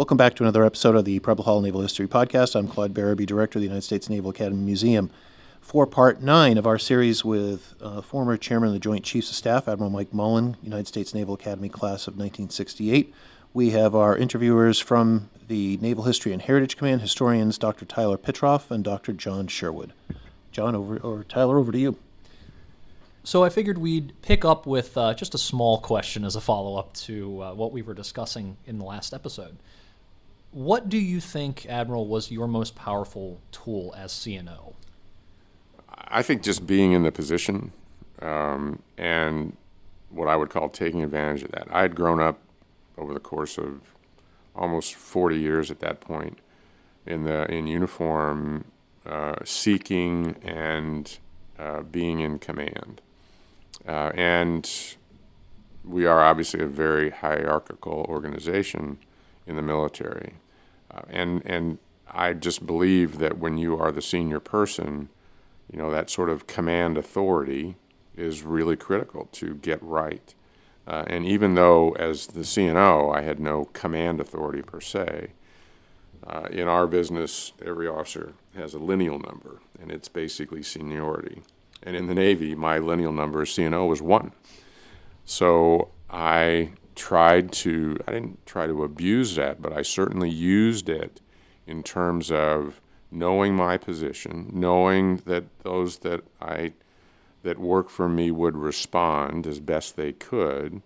Welcome back to another episode of the Preble Hall Naval History Podcast. I'm Claude Barabee, Director of the United States Naval Academy Museum. For Part 9 of our series with former Chairman of the Joint Chiefs of Staff, Admiral Mike Mullen, United States Naval Academy Class of 1968, we have our interviewers from the Naval History and Heritage Command, historians Dr. Tyler Pitroff and Dr. John Sherwood. John, Tyler, over to you. So I figured we'd pick up with just a small question as a follow-up to what we were discussing in the last episode. What do you think, Admiral, was your most powerful tool as CNO? I think just being in the position and what I would call taking advantage of that. I had grown up over the course of almost 40 years at that point in uniform, seeking and being in command. And we are obviously a very hierarchical organization in the military. And I just believe that when you are the senior person, you know, that sort of command authority is really critical to get right. And even though as the CNO, I had no command authority per se, in our business, every officer has a lineal number, and it's basically seniority. And in the Navy, my lineal number, CNO, was 1. So I didn't try to abuse that, but I certainly used it in terms of knowing my position, knowing that those that work for me would respond as best they could,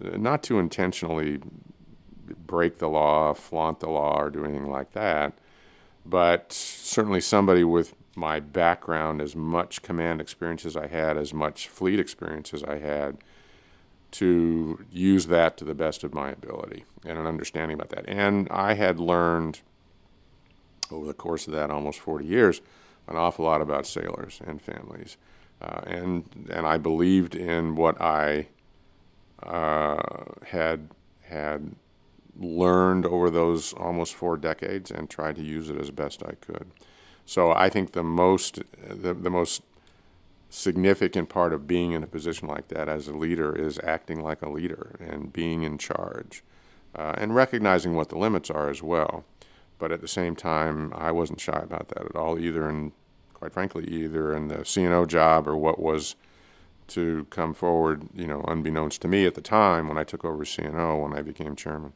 not to intentionally break the law, flaunt the law, or do anything like that, but certainly somebody with my background, as much command experience as I had, as much fleet experience as I had, to use that to the best of my ability and an understanding about that. And I had learned over the course of that almost 40 years an awful lot about sailors and families. And I believed in what I had learned over those almost 4 decades and tried to use it as best I could. So I think the most significant part of being in a position like that as a leader is acting like a leader and being in charge and recognizing what the limits are as well. But at the same time, I wasn't shy about that at all, either in the CNO job or what was to come forward, you know, unbeknownst to me at the time when I took over CNO when I became chairman.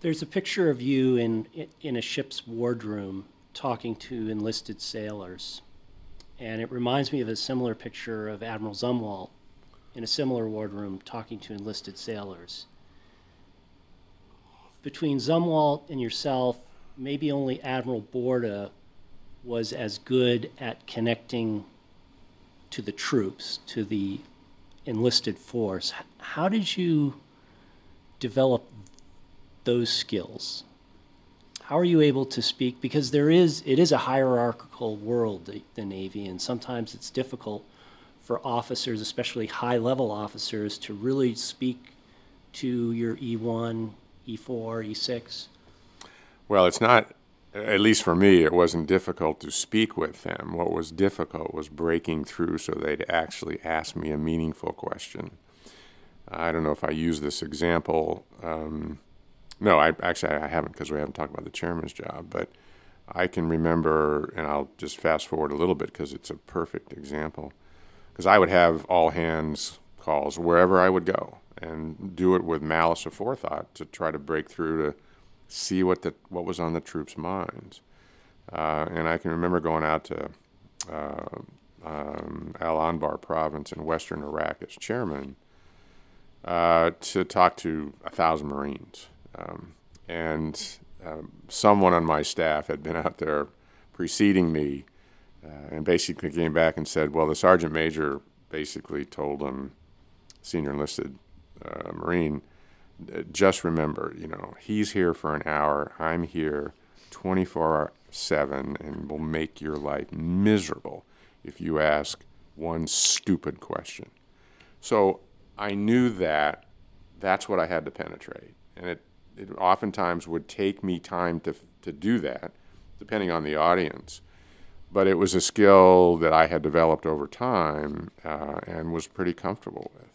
There's a picture of you in a ship's wardroom talking to enlisted sailors, and it reminds me of a similar picture of Admiral Zumwalt in a similar wardroom talking to enlisted sailors. Between Zumwalt and yourself, maybe only Admiral Borda was as good at connecting to the troops, to the enlisted force. How did you develop those skills? How are you able to speak? Because it is a hierarchical world, the Navy, and sometimes it's difficult for officers, especially high-level officers, to really speak to your E1, E4, E6. Well, it's not, at least for me, it wasn't difficult to speak with them. What was difficult was breaking through so they'd actually ask me a meaningful question. I don't know if I use this example. I haven't, because we haven't talked about the chairman's job, but I can remember, and I'll just fast forward a little bit because it's a perfect example, because I would have all hands calls wherever I would go and do it with malice aforethought to try to break through to see what was on the troops' minds. And I can remember going out to Al-Anbar province in western Iraq as chairman to talk to 1,000 Marines. Someone on my staff had been out there preceding me and basically came back and said, well, the sergeant major basically told him, senior enlisted Marine, just remember, you know, he's here for an hour, I'm here 24/7, and will make your life miserable if you ask one stupid question. So I knew that that's what I had to penetrate, and it oftentimes would take me time to do that, depending on the audience. But it was a skill that I had developed over time and was pretty comfortable with.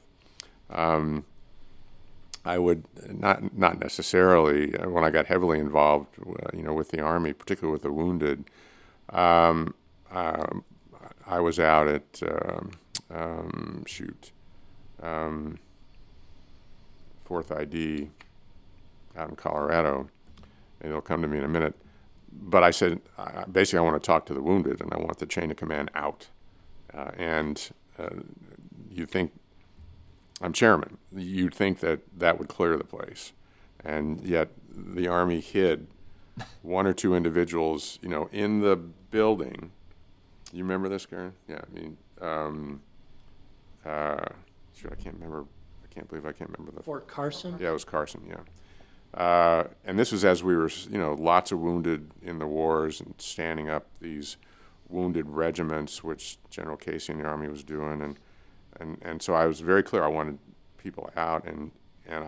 I would not necessarily, when I got heavily involved, with the Army, particularly with the wounded, I was out at Fourth ID out in Colorado, and it'll come to me in a minute. But I said, basically, I want to talk to the wounded, and I want the chain of command out. You think, I'm chairman, you'd think that that would clear the place. And yet the Army hid one or two individuals, in the building. You remember this, Karen? Yeah, I can't believe I can't remember. Fort Carson? Yeah, it was Carson, yeah. And this was as we were, lots of wounded in the wars and standing up these wounded regiments, which General Casey in the Army was doing. And so I was very clear I wanted people out. And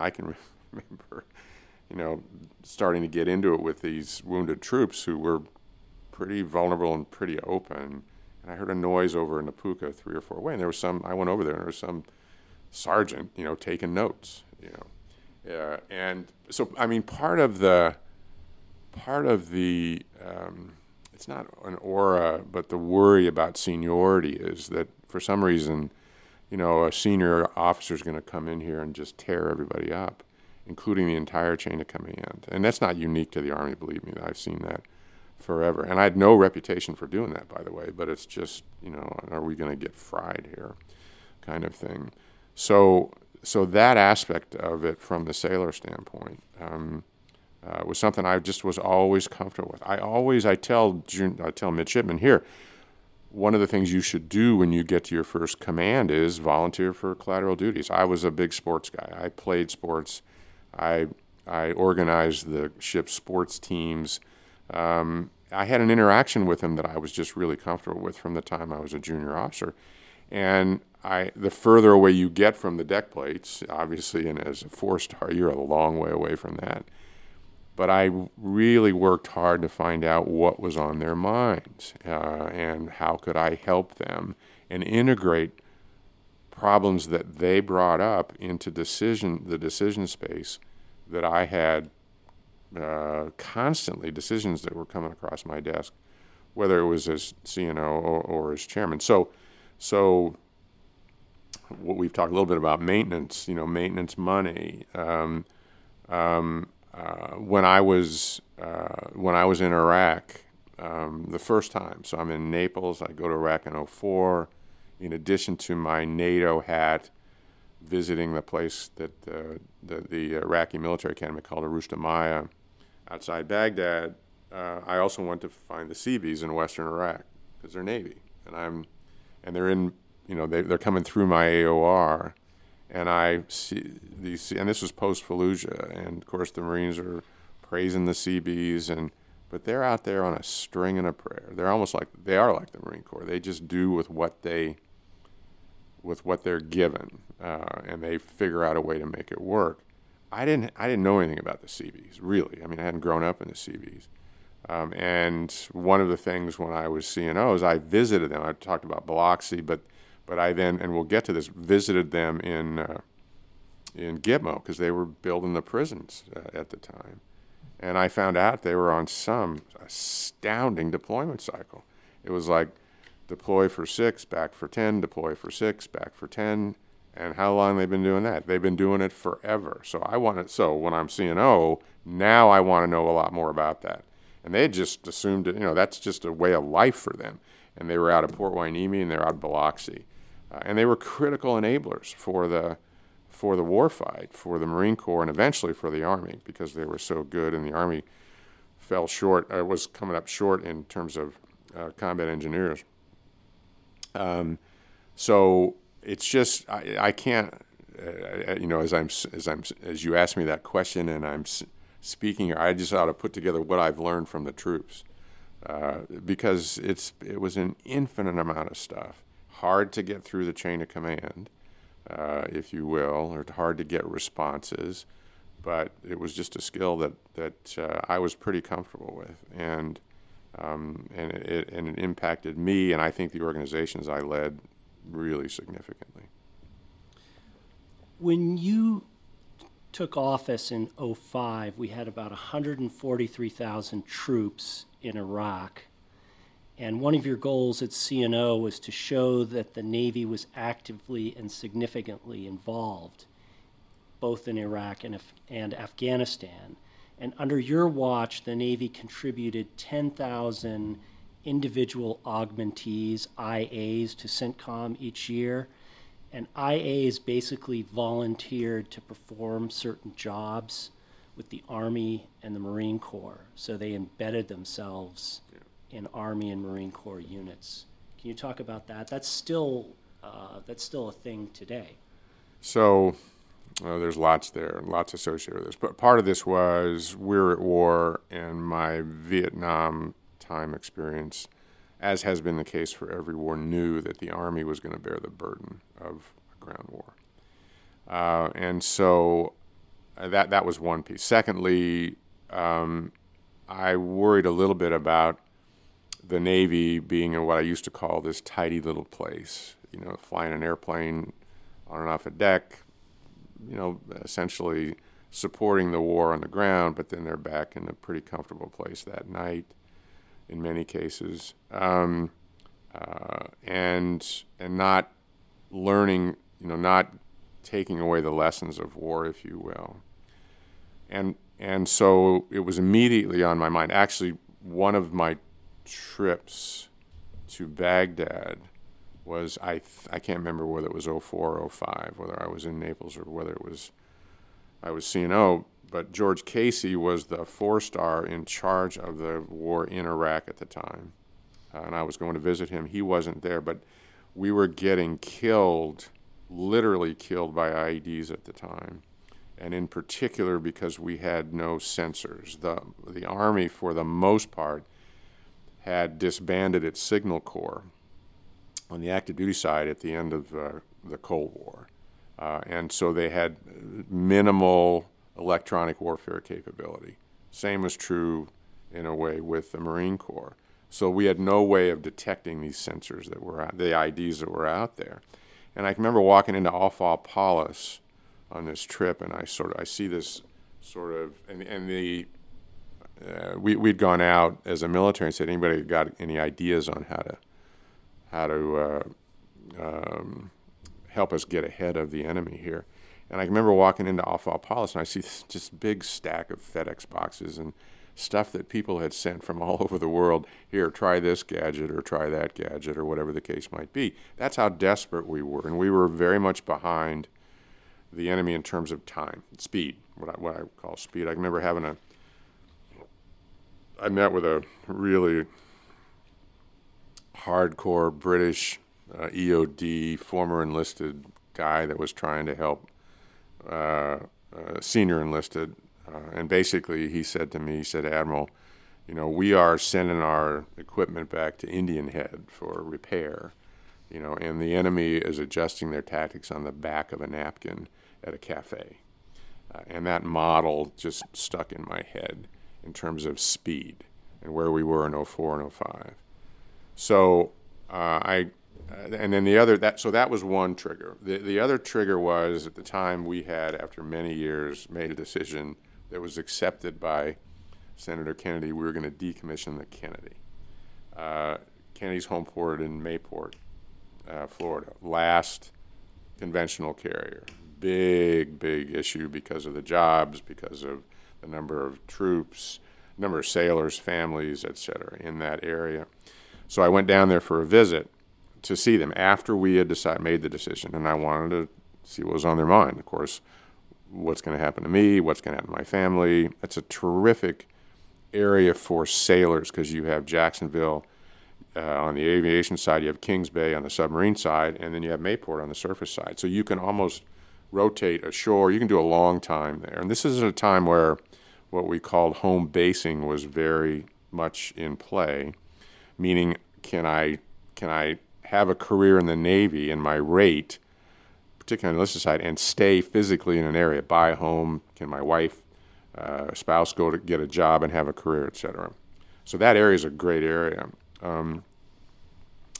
I can remember, starting to get into it with these wounded troops who were pretty vulnerable and pretty open. And I heard a noise over in Napuka 3 or 4 away. And there was I went over there, and there was some sergeant, taking notes, And so, part of the it's not an aura, but the worry about seniority is that for some reason, a senior officer is going to come in here and just tear everybody up, including the entire chain of command. And that's not unique to the Army, believe me. I've seen that forever. And I had no reputation for doing that, by the way, but it's just, are we going to get fried here kind of thing. So that aspect of it from the sailor standpoint was something I just was always comfortable with. I tell midshipmen here, one of the things you should do when you get to your first command is volunteer for collateral duties. I was a big sports guy. I played sports. I organized the ship's sports teams. I had an interaction with them that I was just really comfortable with from the time I was a junior officer. And the further away you get from the deck plates, obviously, and as a 4-star, you're a long way away from that. But I really worked hard to find out what was on their minds and how could I help them and integrate problems that they brought up into the decision space that I had constantly, decisions that were coming across my desk, whether it was as CNO or as chairman. So what we've talked a little bit about maintenance, maintenance money. When I was in Iraq the first time, so I'm in Naples, I go to Iraq in 2004. In addition to my NATO hat, visiting the place that the Iraqi Military Academy called Arustamaya outside Baghdad, I also went to find the CBs in western Iraq because they're Navy, and they're in, they're coming through my AOR, and I see these, and this was post-Fallujah, and of course the Marines are praising the CBs, but they're out there on a string and a prayer. They're almost like the Marine Corps. They just do with what they're given, and they figure out a way to make it work. I didn't know anything about the CBs, really. I mean, I hadn't grown up in the CBs. And one of the things when I was CNO is I visited them. I talked about Biloxi, but I then, and we'll get to this, visited them in Gitmo because they were building the prisons at the time. And I found out they were on some astounding deployment cycle. It was like deploy for 6, back for 10, deploy for 6, back for 10. And how long they've been doing that? They've been doing it forever. So when I'm CNO, now I want to know a lot more about that. And they just assumed, that's just a way of life for them. And they were out of Port Hueneme, and they're out of Biloxi. And they were critical enablers for the war fight, for the Marine Corps, and eventually for the Army, because they were so good, and the Army fell short, was coming up short in terms of combat engineers. So it's just, I can't, as you asked me that question, and I'm speaking here, I just ought to put together what I've learned from the troops, because it was an infinite amount of stuff, hard to get through the chain of command, if you will, or hard to get responses, but it was just a skill that I was pretty comfortable with, and it impacted me, and I think the organizations I led really significantly. When you took office in 2005, we had about 143,000 troops in Iraq. And one of your goals at CNO was to show that the Navy was actively and significantly involved, both in Iraq and Afghanistan. And under your watch, the Navy contributed 10,000 individual augmentees, IAs, to CENTCOM each year. And IAs basically volunteered to perform certain jobs with the Army and the Marine Corps. So they embedded themselves in Army and Marine Corps units. Can you talk about that? That's still a thing today. So there's lots there, lots associated with this. But part of this was we were at war, and my Vietnam time experience, as has been the case for every war, knew that the Army was going to bear the burden of a ground war. And so that was one piece. Secondly, I worried a little bit about the Navy being in what I used to call this tidy little place, you know, flying an airplane on and off a deck, you know, essentially supporting the war on the ground, but then they're back in a pretty comfortable place that night in many cases, and not learning, you know, not taking away the lessons of war, if you will. And so it was immediately on my mind. Actually, one of my trips to Baghdad was, I can't remember whether it was 04 or 05, whether I was in Naples or whether it was, I was CNO, but George Casey was the four-star in charge of the war in Iraq at the time, and I was going to visit him. He wasn't there, but we were getting killed, literally killed by IEDs at the time, and in particular because we had no sensors. The Army, for the most part, had disbanded its signal corps on the active duty side at the end of the Cold War, and so they had minimal electronic warfare capability. Same was true, in a way, with the Marine Corps. So we had no way of detecting these sensors that were out, the IEDs that were out there. And I can remember walking into Alfa Palace on this trip, and I see this sort of, we'd gone out as a military and said, anybody got any ideas on how to help us get ahead of the enemy here? And I remember walking into Alfa Palace, and I see this just big stack of FedEx boxes and stuff that people had sent from all over the world. Here, try this gadget or try that gadget or whatever the case might be. That's how desperate we were, and we were very much behind the enemy in terms of time, speed, what I call speed. I remember having I met with a really hardcore British EOD, former enlisted guy that was trying to help senior enlisted, and basically he said to me, he said, Admiral, you know, we are sending our equipment back to Indian Head for repair, you know, and the enemy is adjusting their tactics on the back of a napkin at a cafe. And that model just stuck in my head in terms of speed and where we were in 04 and 05. So and then the other, that was one trigger. The other trigger was, at the time, we had, after many years, made a decision that was accepted by Senator Kennedy. We were going to decommission the Kennedy. Kennedy's home port in Mayport, Florida, last conventional carrier. Big, big issue because of the jobs, because of the number of troops, number of sailors, families, et cetera, in that area. So I went down there for a visit to see them after we had made the decision, and I wanted to see what was on their mind. Of course, what's going to happen to me, what's going to happen to my family. That's a terrific area for sailors because you have Jacksonville on the aviation side, you have Kings Bay on the submarine side, and then you have Mayport on the surface side. So you can almost rotate ashore. You can do a long time there. And this is a time where what we called home basing was very much in play, meaning can I have a career in the Navy and my rate, particularly on the enlisted side, and stay physically in an area, buy a home, can my wife, spouse go to get a job and have a career, et cetera. So that area is a great area.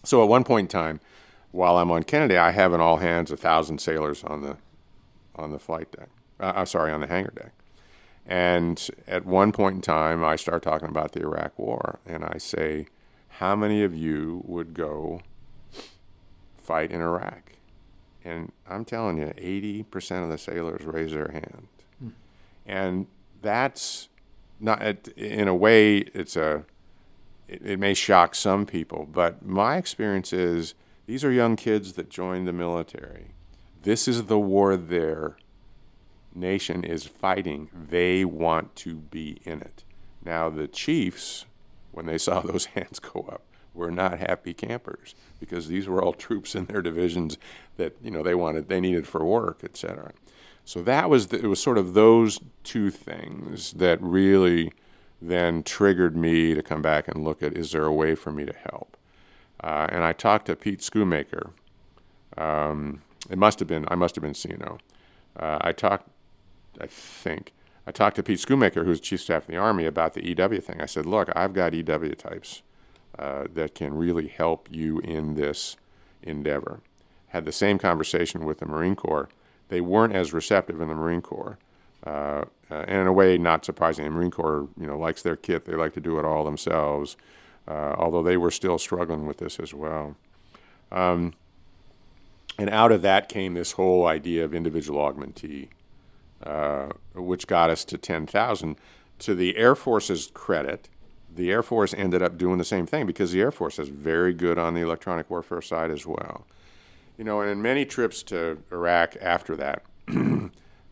So at one point in time, while I'm on Kennedy, I have an all hands 1,000 sailors on the flight deck. on the hangar deck. And at one point in time, I start talking about the Iraq War, and I say, how many of you would go fight in Iraq? And I'm telling you, 80% of the sailors raise their hand. Mm. And that's not, in a way, it may shock some people, but my experience is these are young kids that joined the military. This is the war they're nation is fighting. They want to be in it. Now, the chiefs, when they saw those hands go up, were not happy campers, because these were all troops in their divisions that, you know, they needed for work, etc. So that was it was sort of those two things that really then triggered me to come back and look at, is there a way for me to help? And I talked to Pete Schoomaker. I must have been CNO. I talked to Pete Schoomaker, who's Chief of Staff of the Army, about the EW thing. I said, look, I've got EW types that can really help you in this endeavor. Had the same conversation with the Marine Corps. They weren't as receptive in the Marine Corps. And in a way, not surprisingly, the Marine Corps, you know, likes their kit. They like to do it all themselves, although they were still struggling with this as well. And out of that came this whole idea of individual augmentee, which got us to 10,000. To the Air Force's credit, the Air Force ended up doing the same thing, because the Air Force is very good on the electronic warfare side as well. You know, and in many trips to Iraq after that,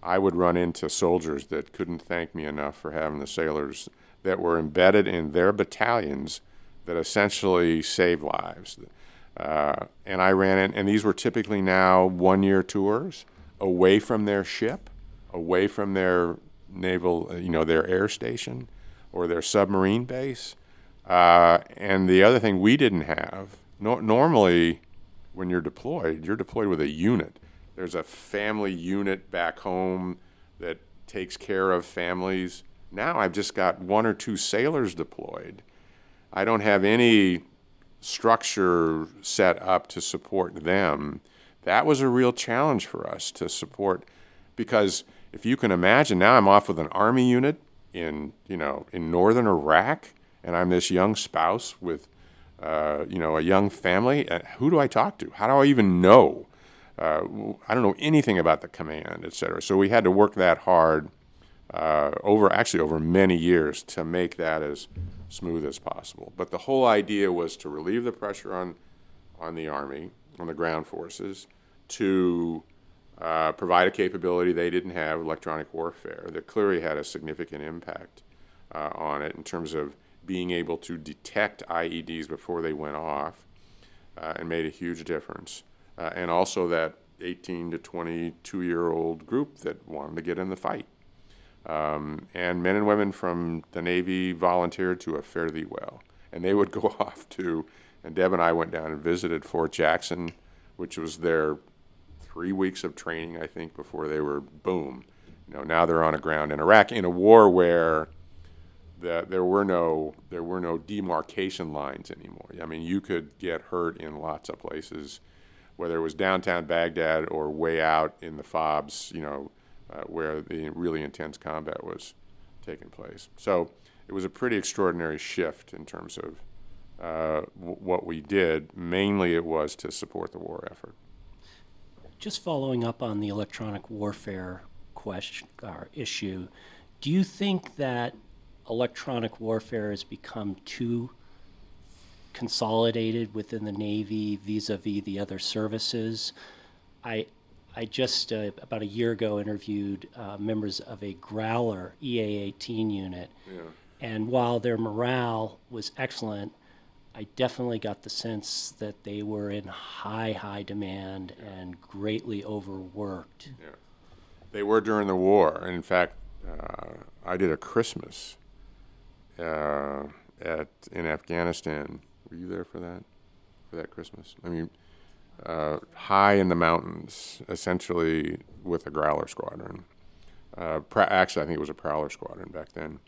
I would run into soldiers that couldn't thank me enough for having the sailors that were embedded in their battalions that essentially saved lives. And I ran in, and these were typically now one-year tours away from their ship, away from their naval, their air station or their submarine base. And the other thing we didn't have, normally when you're deployed with a unit. There's a family unit back home that takes care of families. Now I've just got one or two sailors deployed. I don't have any structure set up to support them. That was a real challenge for us to support, because if you can imagine, now I'm off with an army unit in northern Iraq, and I'm this young spouse with a young family. Who do I talk to? How do I even know? I don't know anything about the command, etc. So we had to work that hard over many years to make that as smooth as possible. But the whole idea was to relieve the pressure on the Army, on the ground forces, to provide a capability they didn't have, electronic warfare, that clearly had a significant impact on it in terms of being able to detect IEDs before they went off, and made a huge difference. And also that 18 to 22-year-old group that wanted to get in the fight. And men and women from the Navy volunteered to a Fare Thee Well. And they would go off to, and Deb and I went down and visited Fort Jackson, which was their 3 weeks of training, I think, before they were, boom. Now they're on the ground in Iraq in a war where there were no demarcation lines anymore. I mean, you could get hurt in lots of places, whether it was downtown Baghdad or way out in the FOBs, where the really intense combat was taking place. So it was a pretty extraordinary shift in terms of what we did. Mainly it was to support the war effort. Just following up on the electronic warfare question or issue, do you think that electronic warfare has become too consolidated within the Navy vis-a-vis the other services? I just, about a year ago, interviewed members of a Growler EA-18 unit. Yeah. And while their morale was excellent, I definitely got the sense that they were in high demand, yeah, and greatly overworked. Yeah. They were during the war. And in fact, I did a Christmas in Afghanistan. Were you there for that Christmas? I mean, high in the mountains, essentially with a Growler squadron. Actually, I think it was a Prowler squadron back then,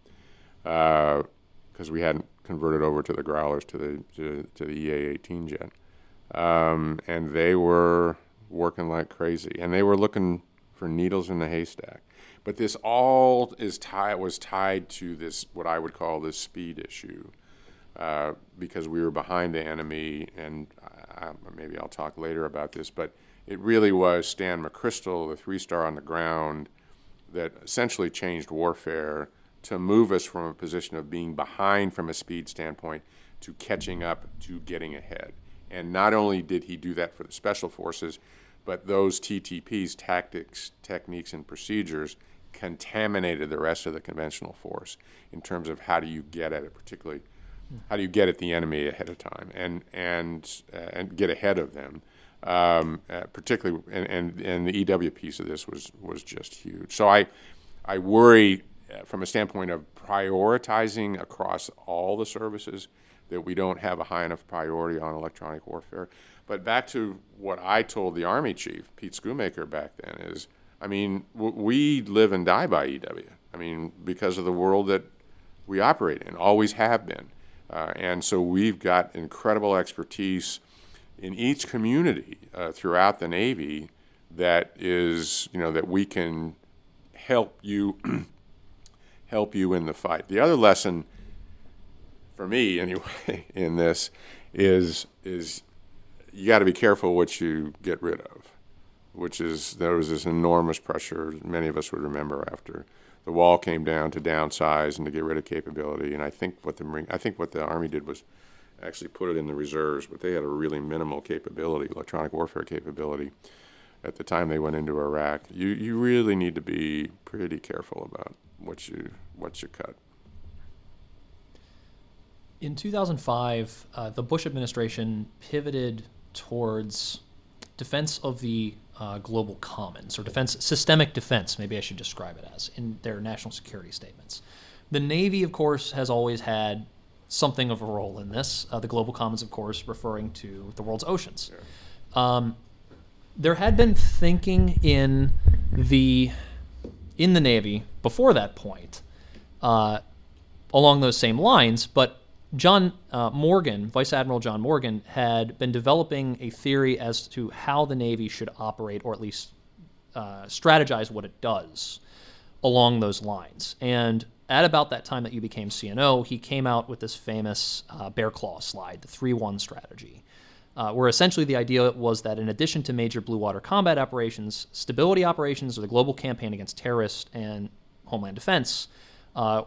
because we hadn't converted over to the Growlers to the EA-18 jet, and they were working like crazy, and they were looking for needles in the haystack. But this all is was tied to this, what I would call this speed issue, because we were behind the enemy. And maybe I'll talk later about this, but it really was Stan McChrystal, the three-star on the ground, that essentially changed warfare to move us from a position of being behind from a speed standpoint to catching up to getting ahead. And not only did he do that for the Special Forces, but those TTPs, tactics, techniques, and procedures, contaminated the rest of the conventional force in terms of how do you get at it, particularly how do you get at the enemy ahead of time and get ahead of them, particularly and the EW piece of this was just huge. So I worry from a standpoint of prioritizing across all the services that we don't have a high enough priority on electronic warfare. But back to what I told the Army chief, Pete Schoomaker, back then is, I mean, we live and die by EW. I mean, because of the world that we operate in, always have been. And so we've got incredible expertise in each community throughout the Navy that is, you know, that we can help you help you in the fight. The other lesson for me, anyway, in this is you got to be careful what you get rid of, which is there was this enormous pressure many of us would remember after the wall came down to downsize and to get rid of capability. And I think what the Army did was actually put it in the reserves, but they had a really minimal capability, electronic warfare capability, at the time they went into Iraq. You really need to be pretty careful about what you cut. In 2005, the Bush administration pivoted towards defense of the global commons, or systemic defense, maybe I should describe it as, in their national security statements. The Navy, of course, has always had something of a role in this. The global commons, of course, referring to the world's oceans. Yeah. There had been thinking in the Navy before that point along those same lines, but John Morgan, Vice Admiral John Morgan, had been developing a theory as to how the Navy should operate, or at least strategize what it does along those lines. And at about that time that you became CNO, he came out with this famous bear claw slide, the 3-1 strategy, where essentially the idea was that in addition to major blue water combat operations, stability operations, or the global campaign against terrorists and homeland defense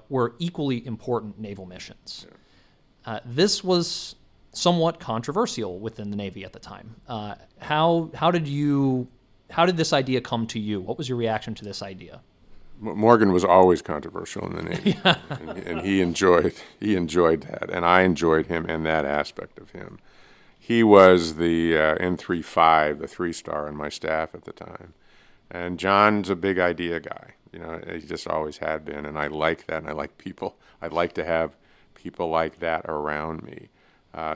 were equally important naval missions. Yeah. This was somewhat controversial within the Navy at the time. How did this idea come to you? What was your reaction to this idea? Morgan was always controversial in the Navy, yeah. and he enjoyed that, and I enjoyed him and that aspect of him. He was the N35, the three-star on my staff at the time, and John's a big idea guy. You know, he just always had been, and I like that, and I like people. I'd like to have people like that around me.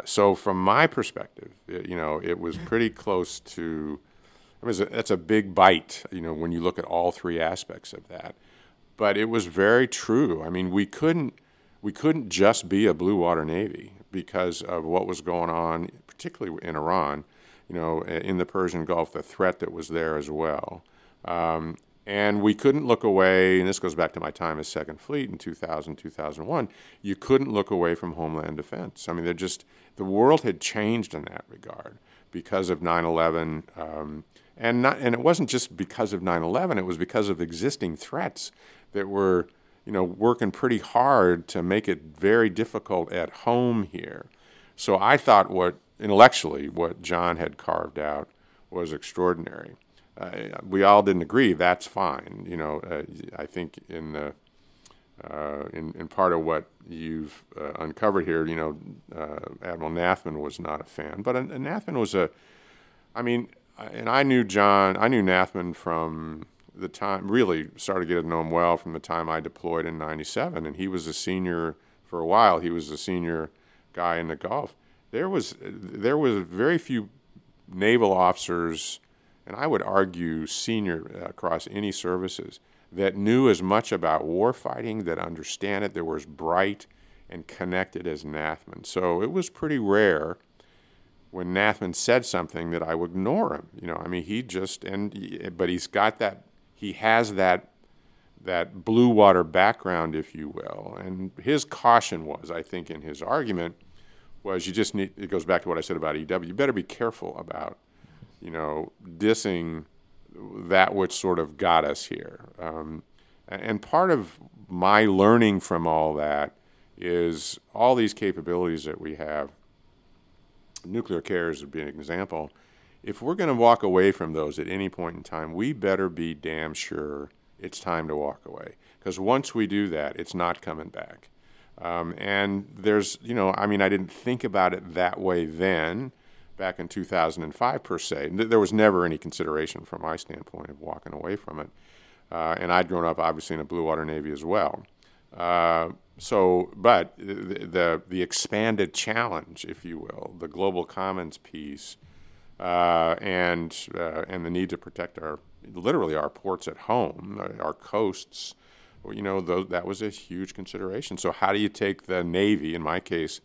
So from my perspective, it was pretty close to, that's a big bite, when you look at all three aspects of that. But it was very true. I mean, we couldn't just be a blue water Navy because of what was going on, particularly in Iran, in the Persian Gulf, the threat that was there as well. And we couldn't look away, and this goes back to my time as Second Fleet in 2000, 2001, you couldn't look away from Homeland Defense. I mean, the world had changed in that regard because of 9/11, and it wasn't just because of 9/11, it was because of existing threats that were, working pretty hard to make it very difficult at home here. So I thought intellectually what John had carved out was extraordinary. We all didn't agree. That's fine. I think in part of what you've uncovered here, Admiral Nathman was not a fan, but Nathman was and I knew John. I knew Nathman from the time, really started getting to know him well from the time I deployed in '97, and he was a senior for a while. He was the senior guy in the Gulf. There was very few naval officers, and I would argue senior across any services, that knew as much about war fighting, that understand it, that were as bright and connected as Nathman. So it was pretty rare when Nathman said something that I would ignore him. But he has that that blue water background, if you will. And his caution was, I think, in his argument, was you just need, it goes back to what I said about EW, you better be careful about, you know, dissing that which sort of got us here. And part of my learning from all that is all these capabilities that we have, nuclear carriers would be an example. If we're going to walk away from those at any point in time, we better be damn sure it's time to walk away. Because once we do that, it's not coming back. And there's, you know, I mean, I didn't think about it that way then, back in 2005 per se. There was never any consideration from my standpoint of walking away from it. And I'd grown up, obviously, in a Blue Water Navy as well. So, but the expanded challenge, if you will, the global commons piece, and the need to protect literally our ports at home, our coasts, you know, that was a huge consideration. So how do you take the Navy, in my case,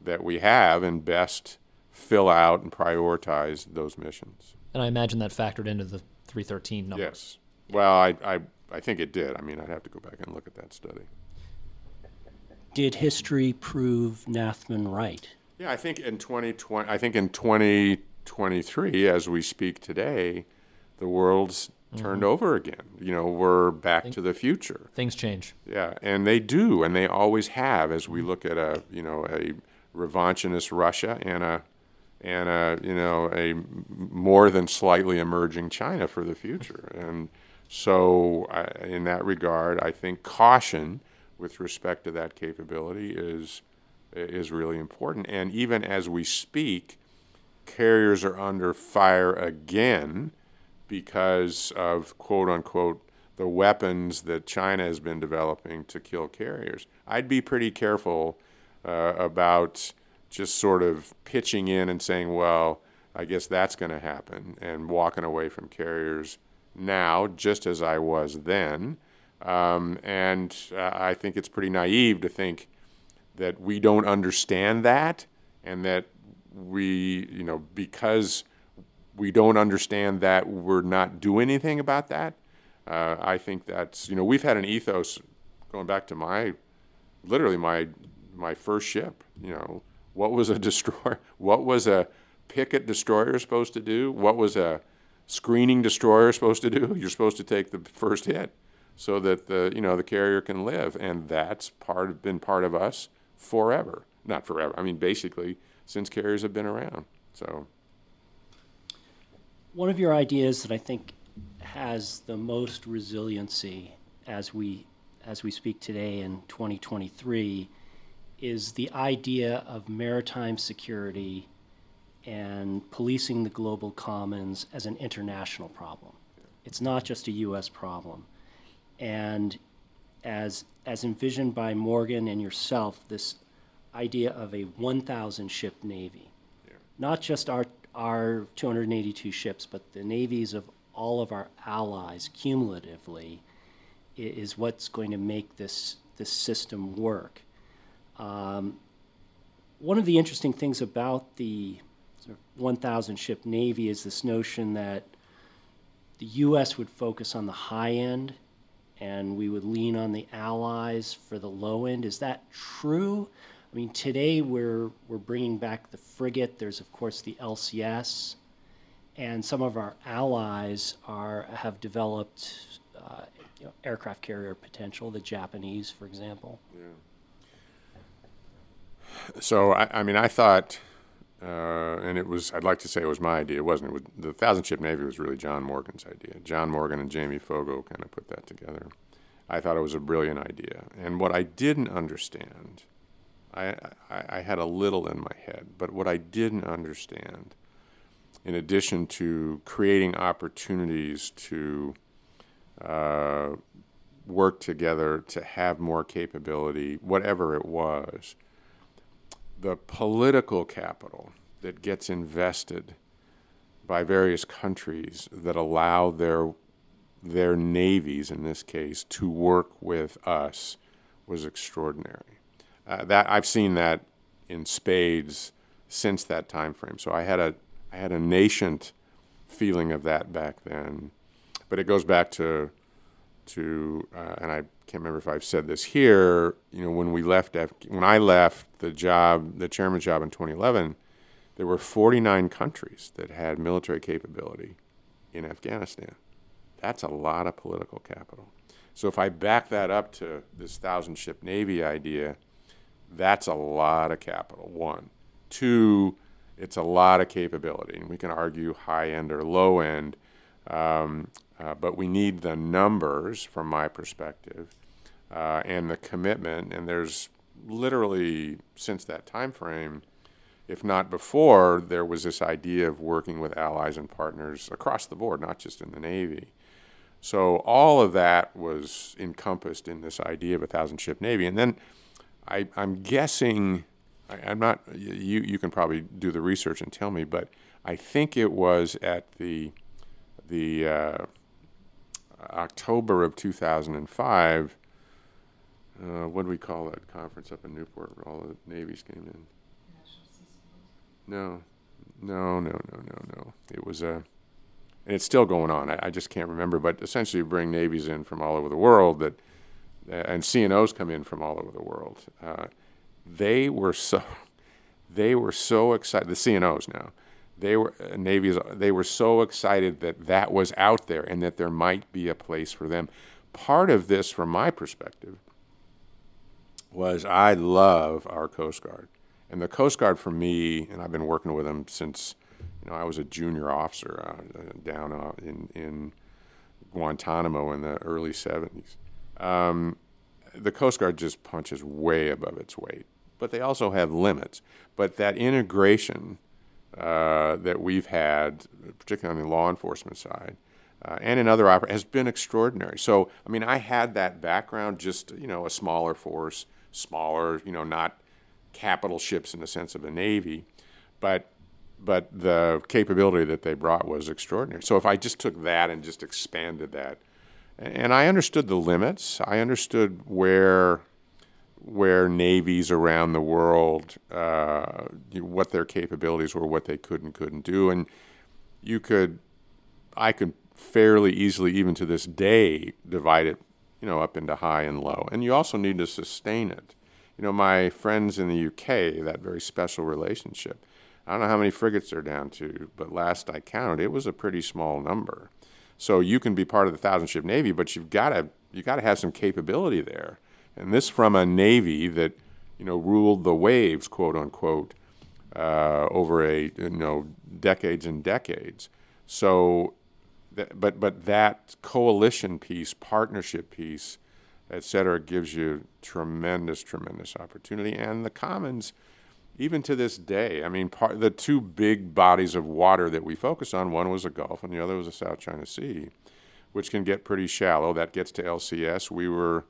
that we have and best fill out and prioritize those missions? And I imagine that factored into the 313 numbers. Yes. Well, I think it did. I mean, I'd have to go back and look at that study. Did history prove Nathman right? Yeah, I think in 2020, I think in 2023, as we speak today, the world's turned over again. You know, we're back to the future. Things change. Yeah, and they do, and they always have. As we look at a revanchist Russia and a more than slightly emerging China for the future, and so in that regard, I think caution with respect to that capability is really important. And even as we speak, carriers are under fire again because of, quote unquote, the weapons that China has been developing to kill carriers. I'd be pretty careful about just sort of pitching in and saying, well, I guess that's going to happen, and walking away from carriers now, just as I was then. And I think it's pretty naive to think that we don't understand that, and that we, you know, because we don't understand that, we're not doing anything about that. I think that's, you know, we've had an ethos going back to my first ship. You know, what was a destroyer? What was a picket destroyer supposed to do? What was a screening destroyer supposed to do? You're supposed to take the first hit, so that the carrier can live, and that's been part of us forever. Not forever. I mean, basically, since carriers have been around. So, one of your ideas that I think has the most resiliency as we speak today in 2023 is the idea of maritime security and policing the global commons as an international problem. It's not just a U.S. problem. And as envisioned by Morgan and yourself, this idea of a 1,000 ship Navy, yeah. Not just our 282 ships, but the navies of all of our allies cumulatively, is what's going to make this system work. One of the interesting things about the sort of 1,000 ship Navy is this notion that the U.S. would focus on the high end, and we would lean on the allies for the low end. Is that true? I mean, today we're bringing back the frigate. There's, of course, the LCS, and some of our allies have developed aircraft carrier potential. The Japanese, for example. Yeah. So I mean, I thought, and it was, I'd like to say it was my idea, wasn't it? The 1,000 Ship Navy was really John Morgan's idea. John Morgan and Jamie Fogo kind of put that together. I thought it was a brilliant idea. And what I didn't understand, I had a little in my head, but what I didn't understand, in addition to creating opportunities to work together to have more capability, whatever it was, the political capital that gets invested by various countries that allow their navies, in this case, to work with us was extraordinary. That I've seen that in spades since that time frame. So I had a nascent feeling of that back then, but it goes back to to, and I can't remember if I've said this here, you know, when we left, when I left the job, the chairman job in 2011, there were 49 countries that had military capability in Afghanistan. That's a lot of political capital. So if I back that up to this 1,000-ship Navy idea, that's a lot of capital, one. Two, it's a lot of capability, and we can argue high-end or low-end, but we need the numbers from my perspective and the commitment, and there's literally since that time frame, if not before, there was this idea of working with allies and partners across the board, not just in the Navy. So all of that was encompassed in this idea of a 1,000-ship Navy. And then I'm guessing, I'm not, you can probably do the research and tell me, but I think it was at the October of 2005, what do we call that conference up in Newport where all the navies came in? No. It was and it's still going on. I just can't remember, but essentially bring navies in from all over the world that, and CNOs come in from all over the world. They were so excited. The CNOs now, they were navies. They were so excited that was out there and that there might be a place for them. Part of this, from my perspective, was I love our Coast Guard. And the Coast Guard for me, and I've been working with them since, you know, I was a junior officer down in Guantanamo in the early 70s. The Coast Guard just punches way above its weight, but they also have limits. But that integration that we've had, particularly on the law enforcement side and in other has been extraordinary. So, I mean, I had that background, just, you know, a smaller force, you know, not capital ships in the sense of a Navy, but the capability that they brought was extraordinary. So if I just took that and just expanded that, and I understood the limits, I understood where navies around the world, what their capabilities were, what they could and couldn't do, and I could fairly easily, even to this day, divide it, you know, up into high and low, and you also need to sustain it. You know, my friends in the UK, that very special relationship, I don't know how many frigates they're down to, but last I counted, it was a pretty small number. So you can be part of the 1,000-ship Navy, but you've got to have some capability there. And this from a Navy that, you know, ruled the waves, quote unquote, over a, you know, decades and decades. So, but that coalition piece, partnership piece, et cetera, gives you tremendous, tremendous opportunity. And the commons, even to this day, I mean, the two big bodies of water that we focus on, one was the Gulf and the other was the South China Sea, which can get pretty shallow. That gets to LCS. We were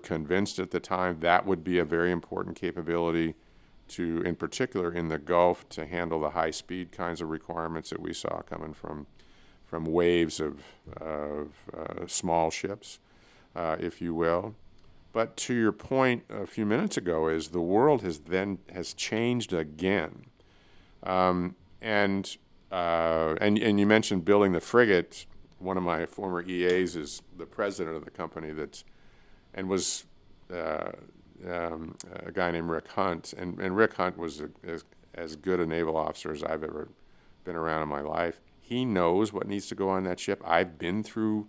convinced at the time that would be a very important capability to, in particular in the Gulf, to handle the high-speed kinds of requirements that we saw coming from waves of small ships. If you will. But to your point a few minutes ago is the world has changed again. And you mentioned building the frigate. One of my former EAs is the president of the company was a guy named Rick Hunt. And Rick Hunt was as good a naval officer as I've ever been around in my life. He knows what needs to go on that ship. I've been through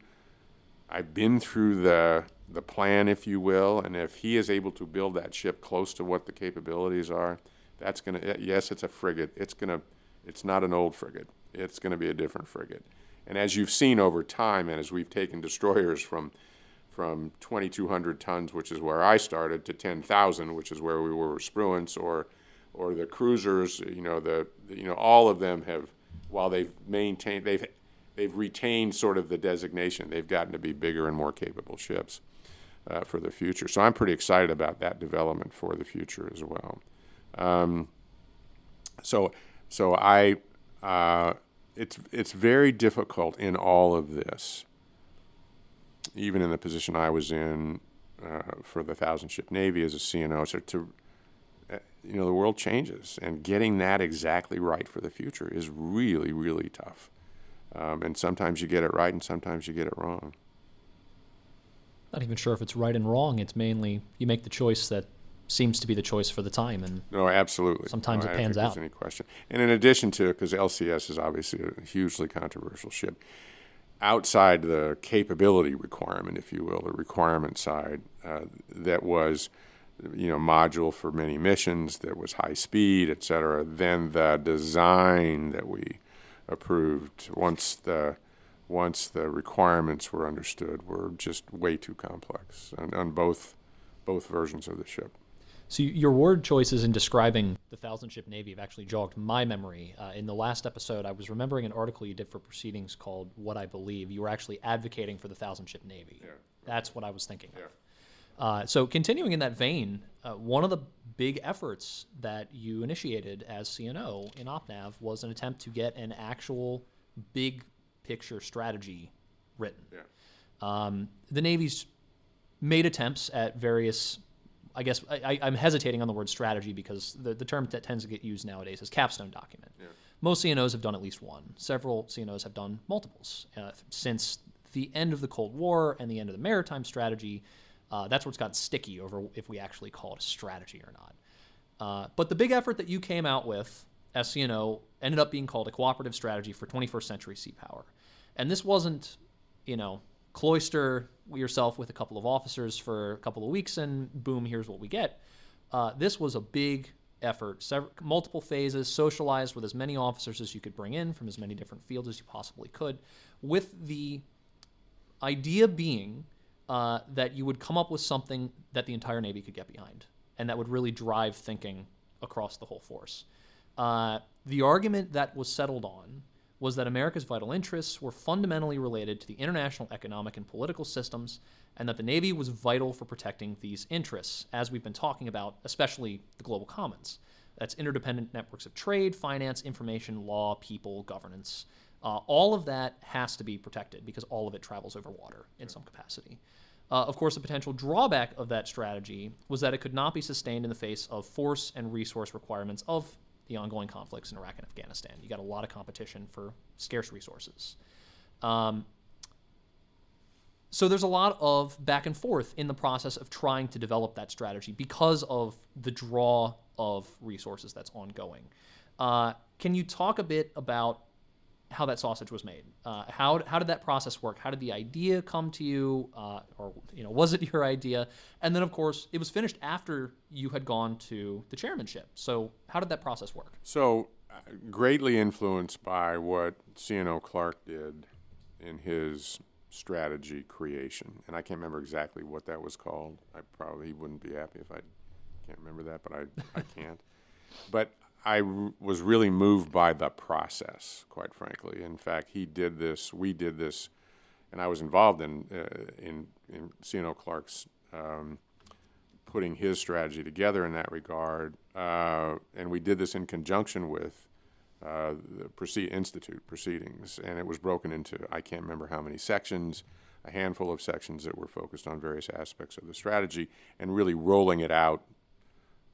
the plan, if you will, and if he is able to build that ship close to what the capabilities are, that's going to, yes, it's a frigate. It's not an old frigate. It's going to be a different frigate. And as you've seen over time, and as we've taken destroyers from 2,200 tons, which is where I started, to 10,000, which is where we were with Spruance, or the cruisers, you know, all of them have, while they've maintained, they've retained sort of the designation. They've gotten to be bigger and more capable ships for the future. So I'm pretty excited about that development for the future as well. It's very difficult in all of this, even in the position I was in for the 1,000-ship Navy as a CNO, the world changes, and getting that exactly right for the future is really, really tough. And sometimes you get it right, and sometimes you get it wrong. not even sure if it's right and wrong. It's mainly you make the choice that seems to be the choice for the time. And no, absolutely. Sometimes it pans out. Any question. And in addition to it, because LCS is obviously a hugely controversial ship, outside the capability requirement, if you will, the requirement side, that was, you know, module for many missions, that was high speed, et cetera, then the design that we approved once the requirements were understood were just way too complex on both versions of the ship. So your word choices in describing the 1,000-ship Navy have actually jogged my memory. In the last episode, I was remembering an article you did for Proceedings called What I Believe. You were actually advocating for the 1,000-ship Navy. Yeah. That's what I was thinking of. So continuing in that vein, one of the big efforts that you initiated as CNO in OpNav was an attempt to get an actual big-picture strategy written. Yeah. The Navy's made attempts at various... I guess I'm hesitating on the word strategy because the term that tends to get used nowadays is capstone document. Yeah. Most CNOs have done at least one. Several CNOs have done multiples. Since the end of the Cold War and the end of the maritime strategy, that's what's gotten sticky over if we actually call it a strategy or not. But the big effort that you came out with as CNO ended up being called a cooperative strategy for 21st century sea power. And this wasn't, cloister yourself with a couple of officers for a couple of weeks and boom, here's what we get. This was a big effort, multiple phases, socialized with as many officers as you could bring in from as many different fields as you possibly could, with the idea being that you would come up with something that the entire Navy could get behind and that would really drive thinking across the whole force. The argument that was settled on was that America's vital interests were fundamentally related to the international economic and political systems, and that the Navy was vital for protecting these interests, as we've been talking about, especially the global commons. That's interdependent networks of trade, finance, information, law, people, governance. All of that has to be protected because all of it travels over water in some capacity. Of course, a potential drawback of that strategy was that it could not be sustained in the face of force and resource requirements of the ongoing conflicts in Iraq and Afghanistan. You got a lot of competition for scarce resources. So there's a lot of back and forth in the process of trying to develop that strategy because of the draw of resources that's ongoing. Can you talk a bit about how that sausage was made? How did that process work? How did the idea come to you? Or was it your idea? And then, of course, it was finished after you had gone to the chairmanship. So how did that process work? So greatly influenced by what CNO Clark did in his strategy creation. And I can't remember exactly what that was called. He wouldn't be happy if I can't remember that, but I can't. But I was really moved by the process, quite frankly. In fact, he did this, we did this, and I was involved in CNO Clark's putting his strategy together in that regard. And we did this in conjunction with the Institute proceedings, and it was broken into, I can't remember how many sections, a handful of sections that were focused on various aspects of the strategy and really rolling it out,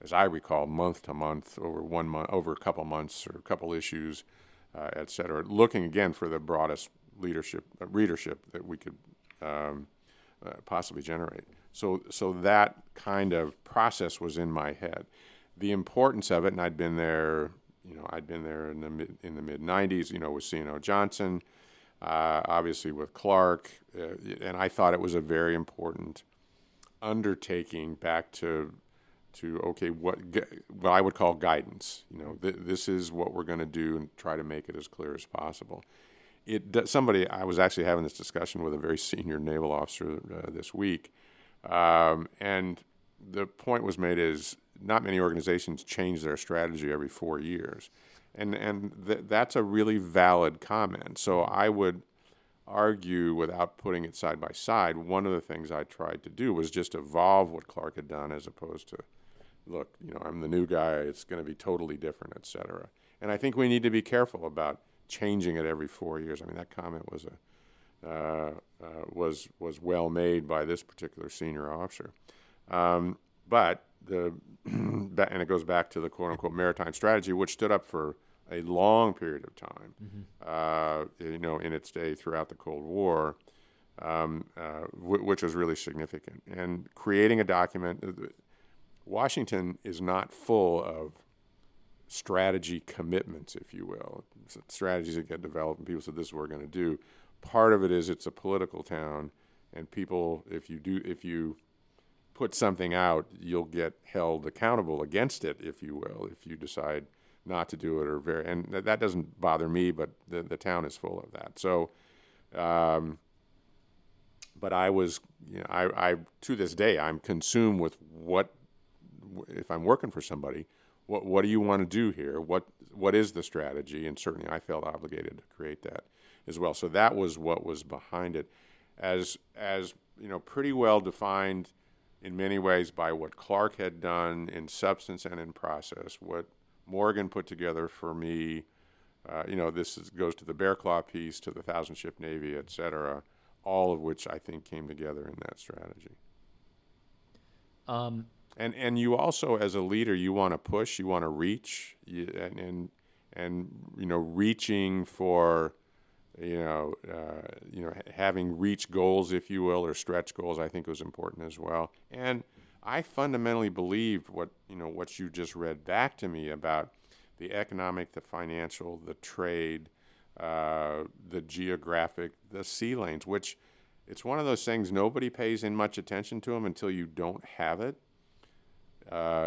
as I recall, month to month, over a couple months or a couple issues, et cetera, looking again for the broadest readership that we could possibly generate. So that kind of process was in my head. The importance of it, and I'd been there in the mid '90s, with CNO Johnson, obviously with Clark, and I thought it was a very important undertaking back to okay, what I would call guidance. This is what we're going to do and try to make it as clear as possible. I was actually having this discussion with a very senior naval officer this week, and the point was made is not many organizations change their strategy every 4 years, and that's a really valid comment. So I would argue, without putting it side by side, one of the things I tried to do was just evolve what Clark had done as opposed to, look, I'm the new guy, it's going to be totally different, et cetera. And I think we need to be careful about changing it every 4 years. I mean, that comment was was well made by this particular senior officer. But and it goes back to the quote-unquote maritime strategy, which stood up for a long period of time, in its day throughout the Cold War, which was really significant. And creating a document, Washington is not full of strategy commitments, if you will, strategies that get developed and people said this is what we're going to do. Part of it is it's a political town, and people, if you put something out, you'll get held accountable against it, if you will, if you decide not to do it or and that doesn't bother me, but the town is full of that. So, but I was, I to this day, I'm consumed with what, if I'm working for somebody, what do you want to do here? What is the strategy? And certainly I felt obligated to create that as well. So that was what was behind it, as you know, pretty well defined in many ways by what Clark had done in substance and in process, what Morgan put together for me, goes to the Bear Claw piece, to the 1,000-ship Navy, et cetera, all of which I think came together in that strategy. And you also, as a leader, you want to push, you want to reach, reaching for, having reach goals, if you will, or stretch goals, I think was important as well. And I fundamentally believed what you just read back to me about the economic, the financial, the trade, the geographic, the sea lanes, which it's one of those things nobody pays in much attention to them until you don't have it.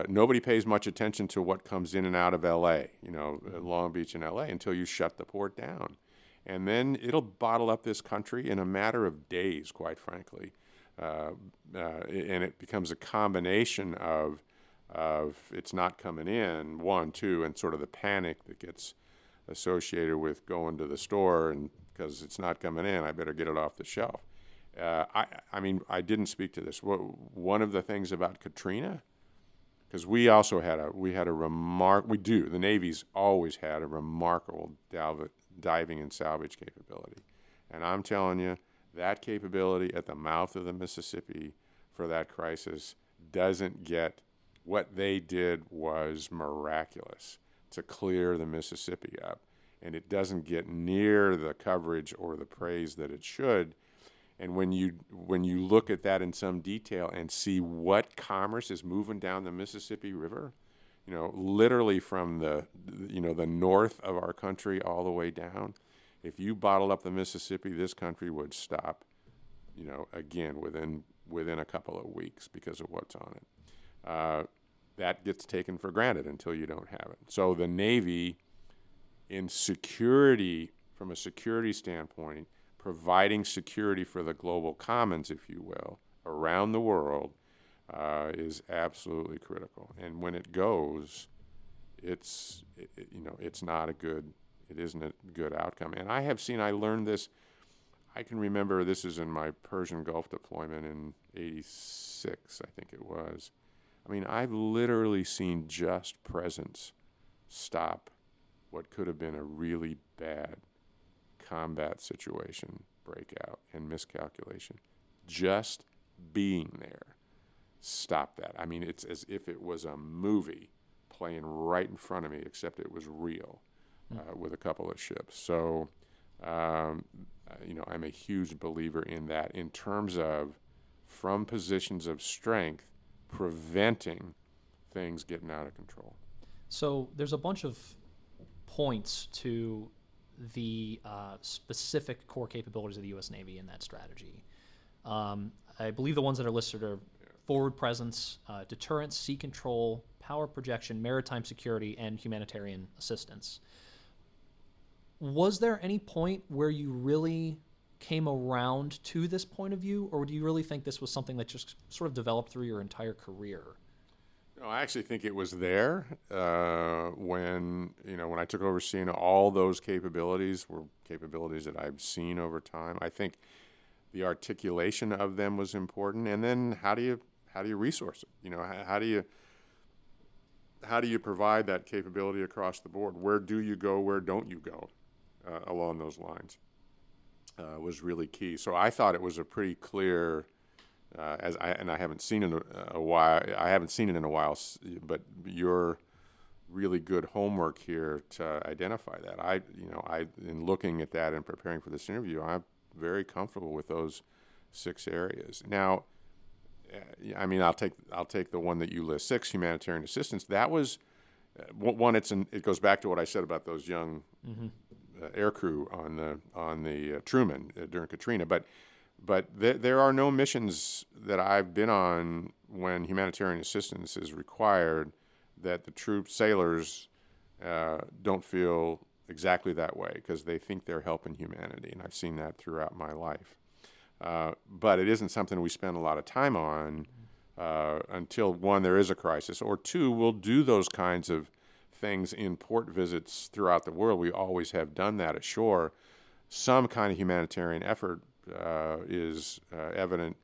Nobody pays much attention to what comes in and out of L.A., Long Beach and L.A., until you shut the port down. And then it'll bottle up this country in a matter of days, quite frankly. And it becomes a combination of it's not coming in, one, two, and sort of the panic that gets associated with going to the store and because it's not coming in, I better get it off the shelf. I didn't speak to this. One of the things about Katrina, because we also had the Navy's always had a remarkable diving and salvage capability. And I'm telling you, that capability at the mouth of the Mississippi for that crisis doesn't get, what they did was miraculous to clear the Mississippi up. And it doesn't get near the coverage or the praise that it should. And when you look at that in some detail and see what commerce is moving down the Mississippi River, literally from the north of our country all the way down, if you bottled up the Mississippi, this country would stop, again within a couple of weeks because of what's on it. That gets taken for granted until you don't have it. So the Navy, in security, from a security standpoint, providing security for the global commons, if you will, around the world, is absolutely critical. And when it goes, it isn't a good outcome. And I learned this, I can remember, this is in my Persian Gulf deployment in 86, I think it was. I mean, I've literally seen just presence stop what could have been a really bad combat situation, breakout, and miscalculation. Just being there stopped that. I mean, it's as if it was a movie playing right in front of me, except it was real. With a couple of ships. So, I'm a huge believer in that in terms of from positions of strength, preventing things getting out of control. So there's a bunch of points to the specific core capabilities of the U.S. Navy in that strategy. I believe the ones that are listed are forward presence, deterrence, sea control, power projection, maritime security, and humanitarian assistance. Was there any point where you really came around to this point of view, or do you really think this was something that just sort of developed through your entire career? No, I actually think it was there when I took over CNO. All those capabilities were capabilities that I've seen over time. I think the articulation of them was important, and then how do you resource it? How do you provide that capability across the board? Where do you go? Where don't you go? Along those lines was really key. So I thought it was a pretty clear, I haven't seen it a while. I haven't seen it in a while, but your really good homework here to identify that. In looking at that and preparing for this interview, I'm very comfortable with those six areas. Now, I mean, I'll take the one that you list, six, humanitarian assistance. That was one. It goes back to what I said about those young air crew on the Truman during Katrina. But there are no missions that I've been on when humanitarian assistance is required that the troops, sailors, don't feel exactly that way, because they think they're helping humanity, and I've seen that throughout my life. But it isn't something we spend a lot of time on until, one, there is a crisis, or two, we'll do those kinds of things in port visits throughout the world. We always have done that ashore. Some kind of humanitarian effort is evident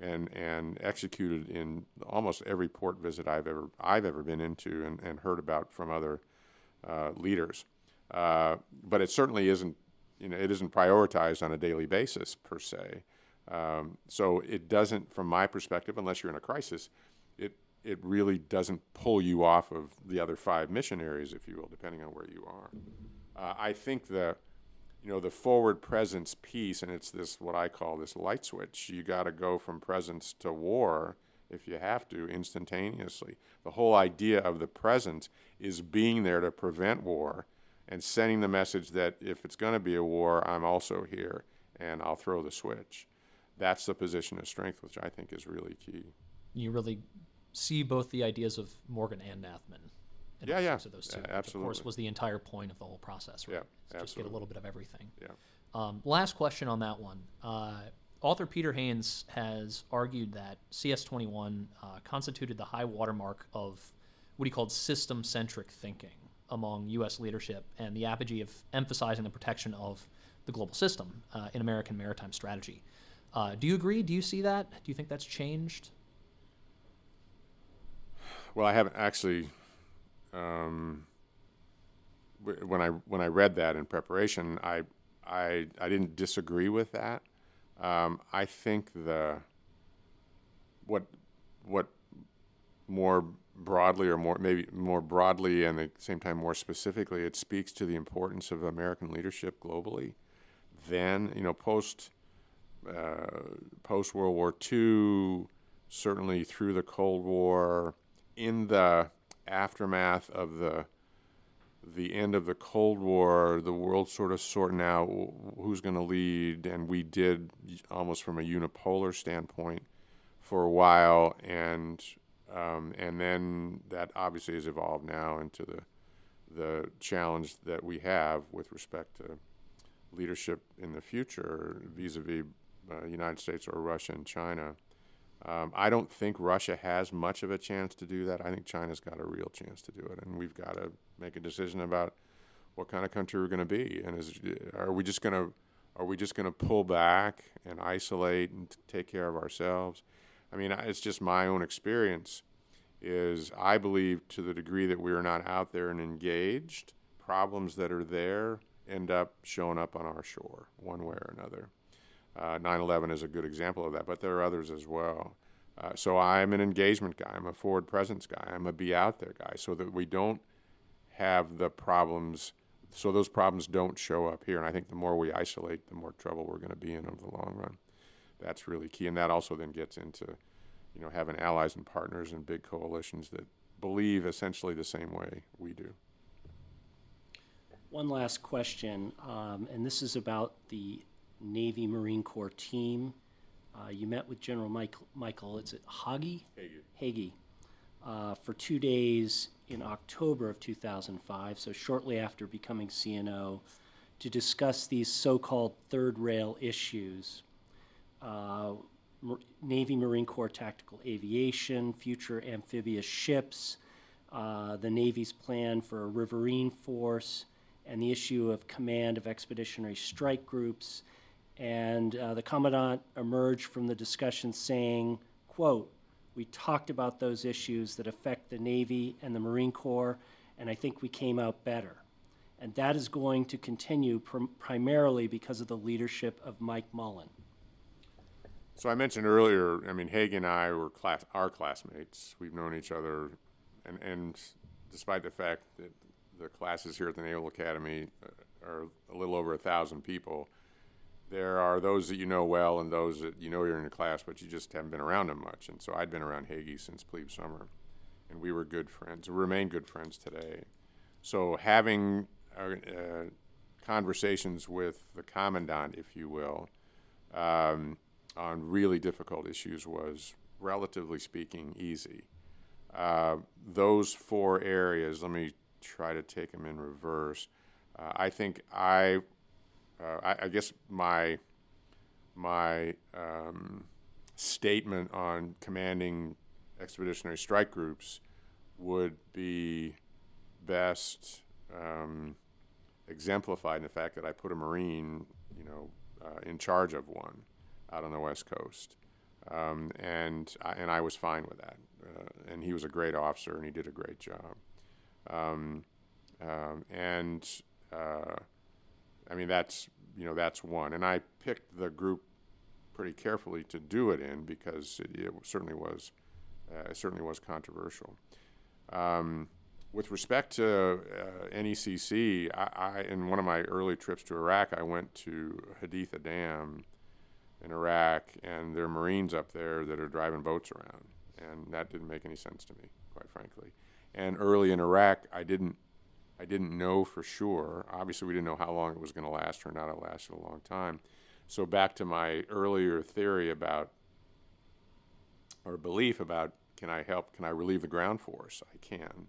and executed in almost every port visit I've ever been into and heard about from other leaders. But it certainly isn't, it isn't prioritized on a daily basis per se. So it doesn't, from my perspective, unless you're in a crisis, it really doesn't pull you off of the other five mission areas, if you will, depending on where you are. I think the forward presence piece, and it's this, what I call this light switch. You got to go from presence to war, if you have to, instantaneously. The whole idea of the presence is being there to prevent war, and sending the message that if it's going to be a war, I'm also here, and I'll throw the switch. That's the position of strength, which I think is really key. You really see both the ideas of Morgan and Nathman. Yeah. Of those two, absolutely. Which of course was the entire point of the whole process, right? Yeah, just get a little bit of everything. Yeah. Last question on that one. Author Peter Haynes has argued that CS-21 constituted the high watermark of what he called system-centric thinking among U.S. leadership, and the apogee of emphasizing the protection of the global system in American maritime strategy. Do you agree? Do you see that? Do you think that's changed? Well, I haven't actually. When I read that in preparation, I didn't disagree with that. I think what more broadly, or more broadly and at the same time more specifically, it speaks to the importance of American leadership globally. Then, post World War II, certainly through the Cold War, in the aftermath of the end of the Cold War, the world sort of sorting out who's going to lead, and we did almost from a unipolar standpoint for a while, and then that obviously has evolved now into the challenge that we have with respect to leadership in the future vis-a-vis United States or Russia and China. I don't think Russia has much of a chance to do that. I think China's got a real chance to do it, and we've got to make a decision about what kind of country we're going to be, and are we just going to pull back and isolate and take care of ourselves? I mean, it's just my own experience is I believe to the degree that we are not out there and engaged, problems that are there end up showing up on our shore one way or another. 9/11 is a good example of that, but there are others as well. So I'm an engagement guy. I'm a forward presence guy. I'm a be out there guy, so that we don't have the problems, so those problems don't show up here. And I think the more we isolate, the more trouble we're going to be in over the long run. That's really key, and that also then gets into, having allies and partners and big coalitions that believe essentially the same way we do. One last question, and this is about the Navy Marine Corps team. You met with General Michael. Is it Hagee? Hagee. For 2 days in October of 2005, so shortly after becoming CNO, to discuss these so-called third rail issues. Navy Marine Corps tactical aviation, future amphibious ships, the Navy's plan for a riverine force, and the issue of command of expeditionary strike groups. And the Commandant emerged from the discussion saying, quote, "We talked about those issues that affect the Navy and the Marine Corps, and I think we came out better." And that is going to continue primarily because of the leadership of Mike Mullen. So I mentioned earlier, Hagee and I were our classmates. We've known each other, and despite the fact that the classes here at the Naval Academy are a little over 1,000 people, There are those that you know well and those that you know you're in your class, but you just haven't been around them much. And so I'd been around Hagee since plebe summer, and we were good friends. We remain good friends today. So having conversations with the commandant, if you will, on really difficult issues was, relatively speaking, easy. Those four areas, let me try to take them in reverse. I guess my statement on commanding expeditionary strike groups would be best exemplified in the fact that I put a Marine, in charge of one out on the West Coast, and I was fine with that. And he was a great officer, and he did a great job. I mean, that's one. And I picked the group pretty carefully to do it in because it certainly was controversial. With respect to NECC, I in one of my early trips to Iraq, I went to Haditha Dam in Iraq, and there are Marines up there that are driving boats around. And that didn't make any sense to me, quite frankly. And early in Iraq, I didn't know for sure. Obviously, we didn't know how long it was going to last. Turned out it lasted a long time. So back to my earlier theory belief about, can I help? Can I relieve the ground force? I can.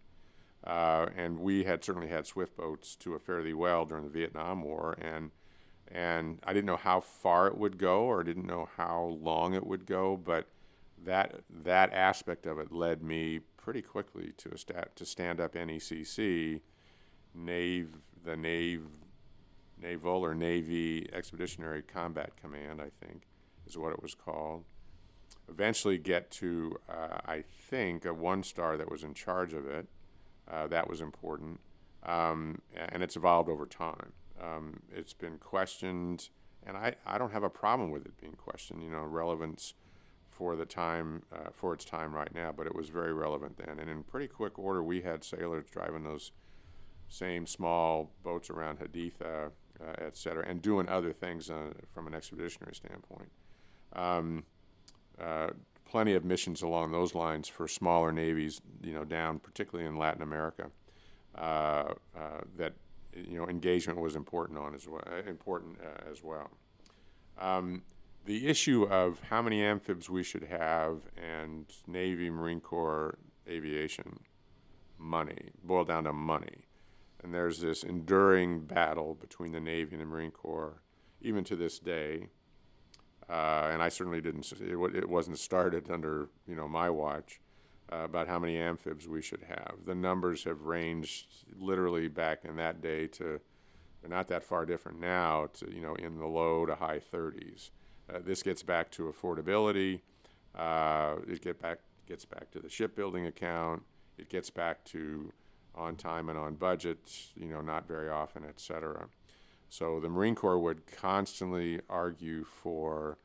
And we had certainly had swift boats to a fairly well during the Vietnam War. And I didn't know how far it would go, or didn't know how long it would go. But that aspect of it led me pretty quickly to stand up NECC. Naval or Navy Expeditionary Combat Command, I think, is what it was called. Eventually get to, I think, a one-star that was in charge of it. That was important. And it's evolved over time. It's been questioned, and I don't have a problem with it being questioned, relevance for the time, for its time right now, but it was very relevant then. And in pretty quick order, we had sailors driving those same small boats around Haditha, et cetera, and doing other things from an expeditionary standpoint. Plenty of missions along those lines for smaller navies, down particularly in Latin America, that engagement was important as well. The issue of how many amphibs we should have and Navy, Marine Corps, aviation, money boiled down to money. And there's this enduring battle between the Navy and the Marine Corps, even to this day. And I certainly didn't. It wasn't started under my watch about how many amphibs we should have. The numbers have ranged literally back in that day to, they're not that far different now, to in the low to high 30s. This gets back to affordability. It gets back to the shipbuilding account. It gets back to on time and on budget, not very often, et cetera. So the Marine Corps would constantly argue for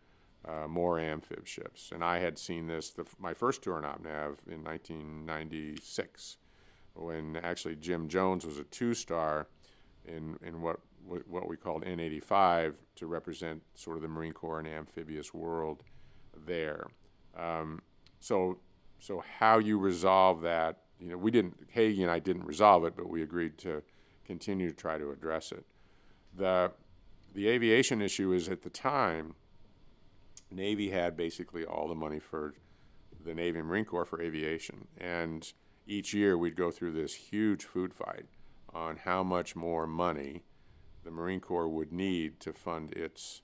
more amphib ships. And I had seen this, my first tour in OpNav in 1996, when actually Jim Jones was a two-star in what we called N85 to represent sort of the Marine Corps and amphibious world there. So how you resolve that, Hagee and I didn't resolve it, but we agreed to continue to try to address it. The aviation issue is, at the time, Navy had basically all the money for the Navy and Marine Corps for aviation. And each year we'd go through this huge food fight on how much more money the Marine Corps would need to fund its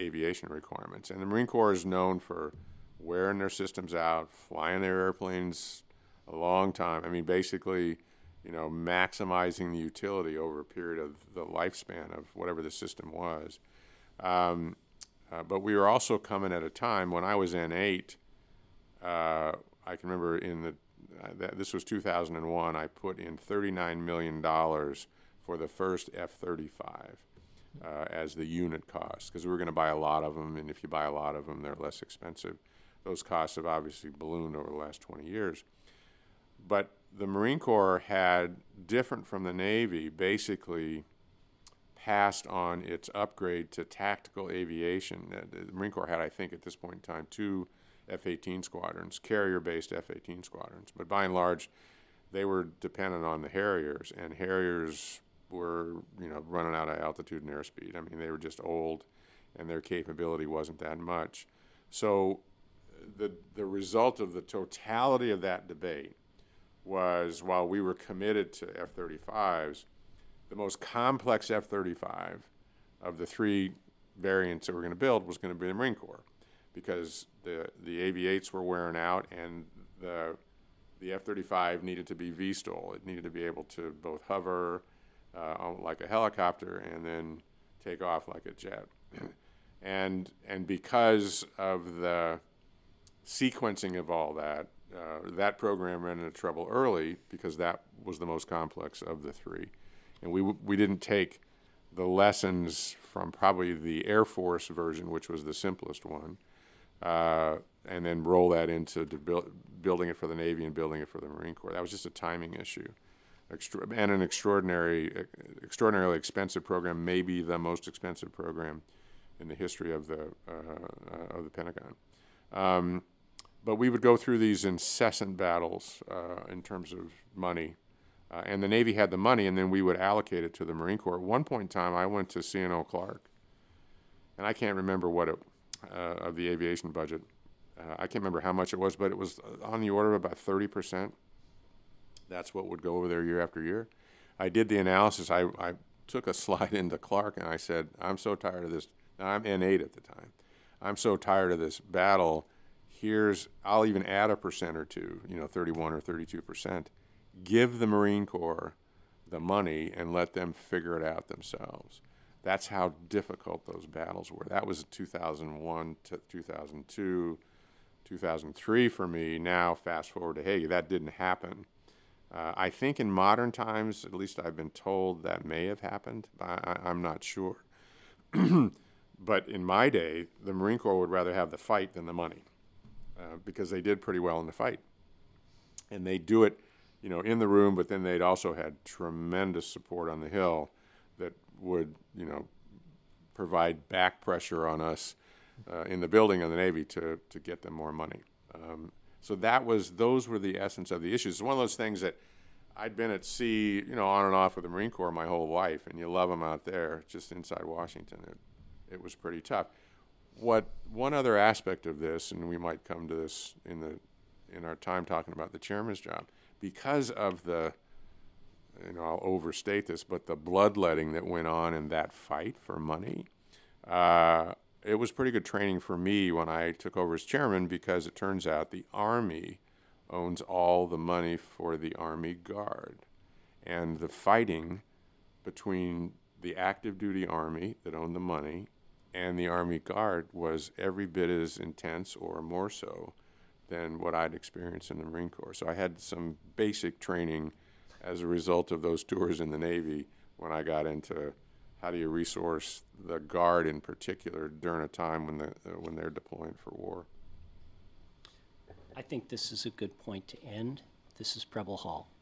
aviation requirements. And the Marine Corps is known for wearing their systems out, flying their airplanes a long time. I mean, basically, maximizing the utility over a period of the lifespan of whatever the system was. But we were also coming at a time when I was N8. I can remember this was 2001. I put in $39 million for the first F-35. As the unit cost, because we were going to buy a lot of them, and if you buy a lot of them, they're less expensive. Those costs have obviously ballooned over the last 20 years. But the Marine Corps had, different from the Navy, basically passed on its upgrade to tactical aviation. The Marine Corps had, I think, at this point in time, 2 F-18 squadrons, carrier-based F-18 squadrons. But by and large, they were dependent on the Harriers, and Harriers were, you know, running out of altitude and airspeed. I mean, they were just old, and their capability wasn't that much. So the result of the totality of that debate was, while we were committed to F-35s, the most complex F-35 of the 3 variants that we're going to build was going to be the Marine Corps, because the AV-8s were wearing out, and the F-35 needed to be V-STOL. It needed to be able to both hover like a helicopter and then take off like a jet. And because of the sequencing of all that, that program ran into trouble early because that was the most complex of the 3. And we didn't take the lessons from probably the Air Force version, which was the simplest one, and then roll that into building it for the Navy and building it for the Marine Corps. That was just a timing issue. And an extraordinarily expensive program, maybe the most expensive program in the history of the Pentagon. But we would go through these incessant battles in terms of money. And the Navy had the money, and then we would allocate it to the Marine Corps. At one point in time, I went to CNO Clark, and I can't remember what of the aviation budget. I can't remember how much it was, but it was on the order of about 30%. That's what would go over there year after year. I did the analysis. I took a slide into Clark, and I said, I'm so tired of this. I'm N8 at the time. I'm so tired of this battle. I'll even add a percent or two, you know, 31 or 32%. Give the Marine Corps the money and let them figure it out themselves. That's how difficult those battles were. That was 2001 to 2002, 2003 for me. Now fast forward to Hagee, that didn't happen. I think in modern times, at least I've been told, that may have happened. I'm not sure. But in my day, the Marine Corps would rather have the fight than the money because they did pretty well in the fight. And they do it, you know, in the room, but then they'd also had tremendous support on the Hill that would, you know, provide back pressure on us in the building of the Navy to get them more money. So those were the essence of the issues. It's one of those things that I'd been at sea, you know, on and off with the Marine Corps my whole life, and you love them out there, just inside Washington. It was pretty tough. One other aspect of this, and we might come to this in our time talking about the chairman's job, because of the, you know, I'll overstate this, but the bloodletting that went on in that fight for money, it was pretty good training for me when I took over as chairman, because it turns out the Army owns all the money for the Army Guard. And the fighting between the active duty Army that owned the money and the Army Guard was every bit as intense or more so than what I'd experienced in the Marine Corps. So I had some basic training as a result of those tours in the Navy when I got into how do you resource the Guard in particular during a time when they're deploying for war. I think this is a good point to end. This is Preble Hall.